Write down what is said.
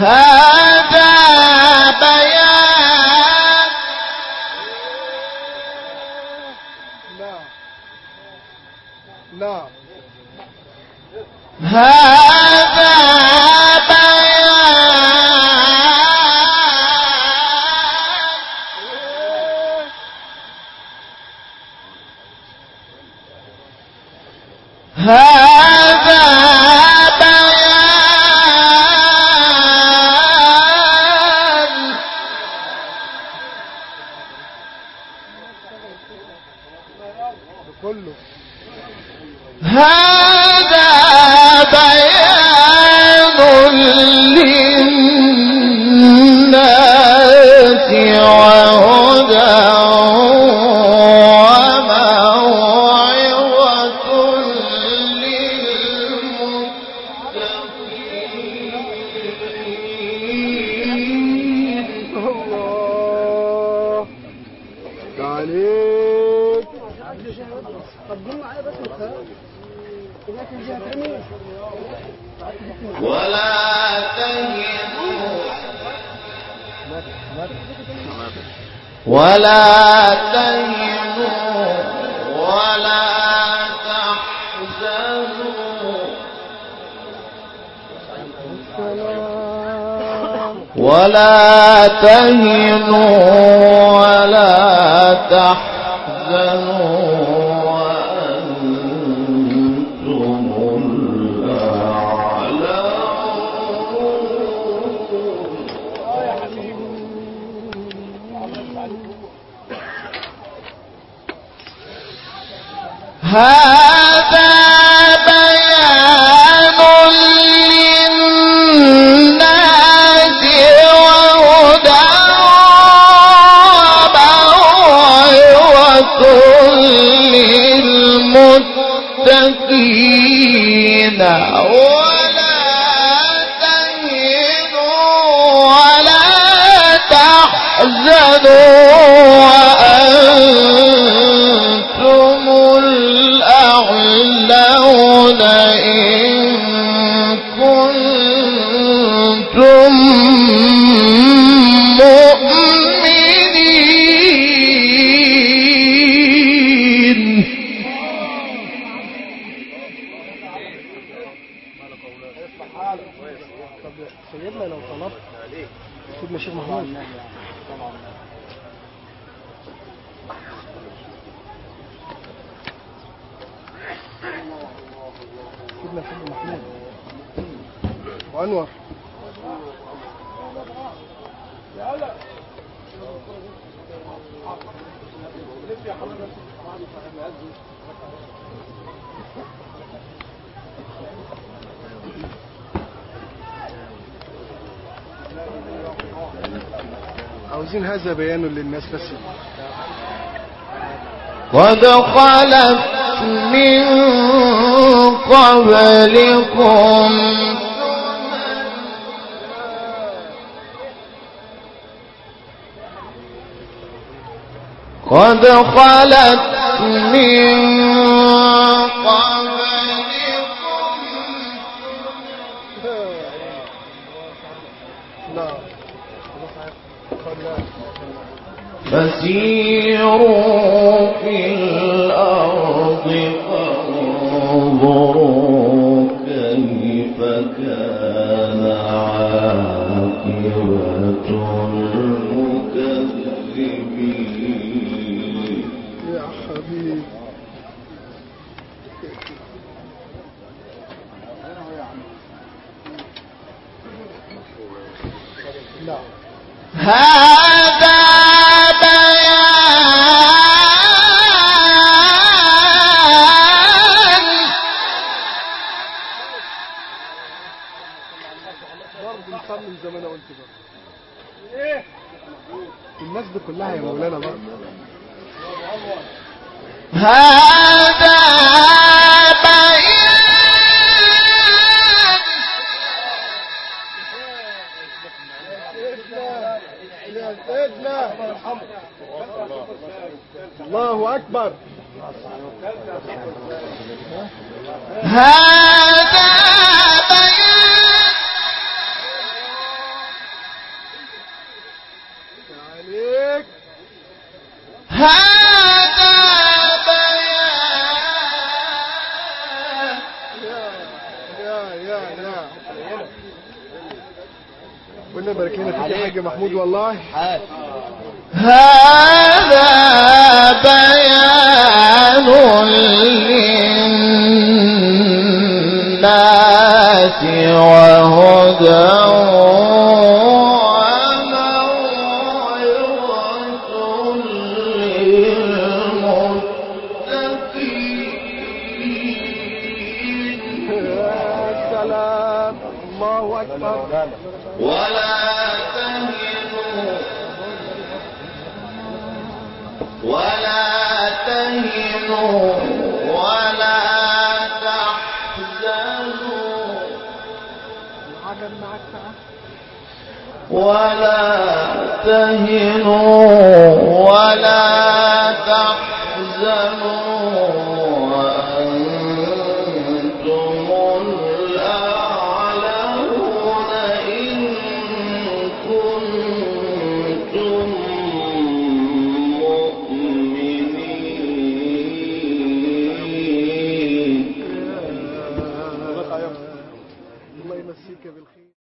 هذا بيان لا هذا بيان هذا بيان للناس وهدى وموعظة للمتقين. الله تعالى ولا تهنوا ولا تحزنوا ولا تهنوا ولا تحزنوا هذا بيان للناس وهدى وموعظة للمتقين. ولا تهنوا ولا تحزنوا سيدنا لو طلبت سيدنا الشيخ محمود وانور عاوزين هذا بيان للناس بس. قد خلت من قبلكم فسيروا في الأرض فانظروا كيف كان عاقبة المكذبين. يا حبيبي هذا بيان من زمان قلت ايه الناس دي كلها يا مولانا بقى. هذا الله أكبر. هذا بيان يا قلنا بارك لنا فيك يا حاج محمود والله. هذا بيان للناس وهدى ولا تهنوا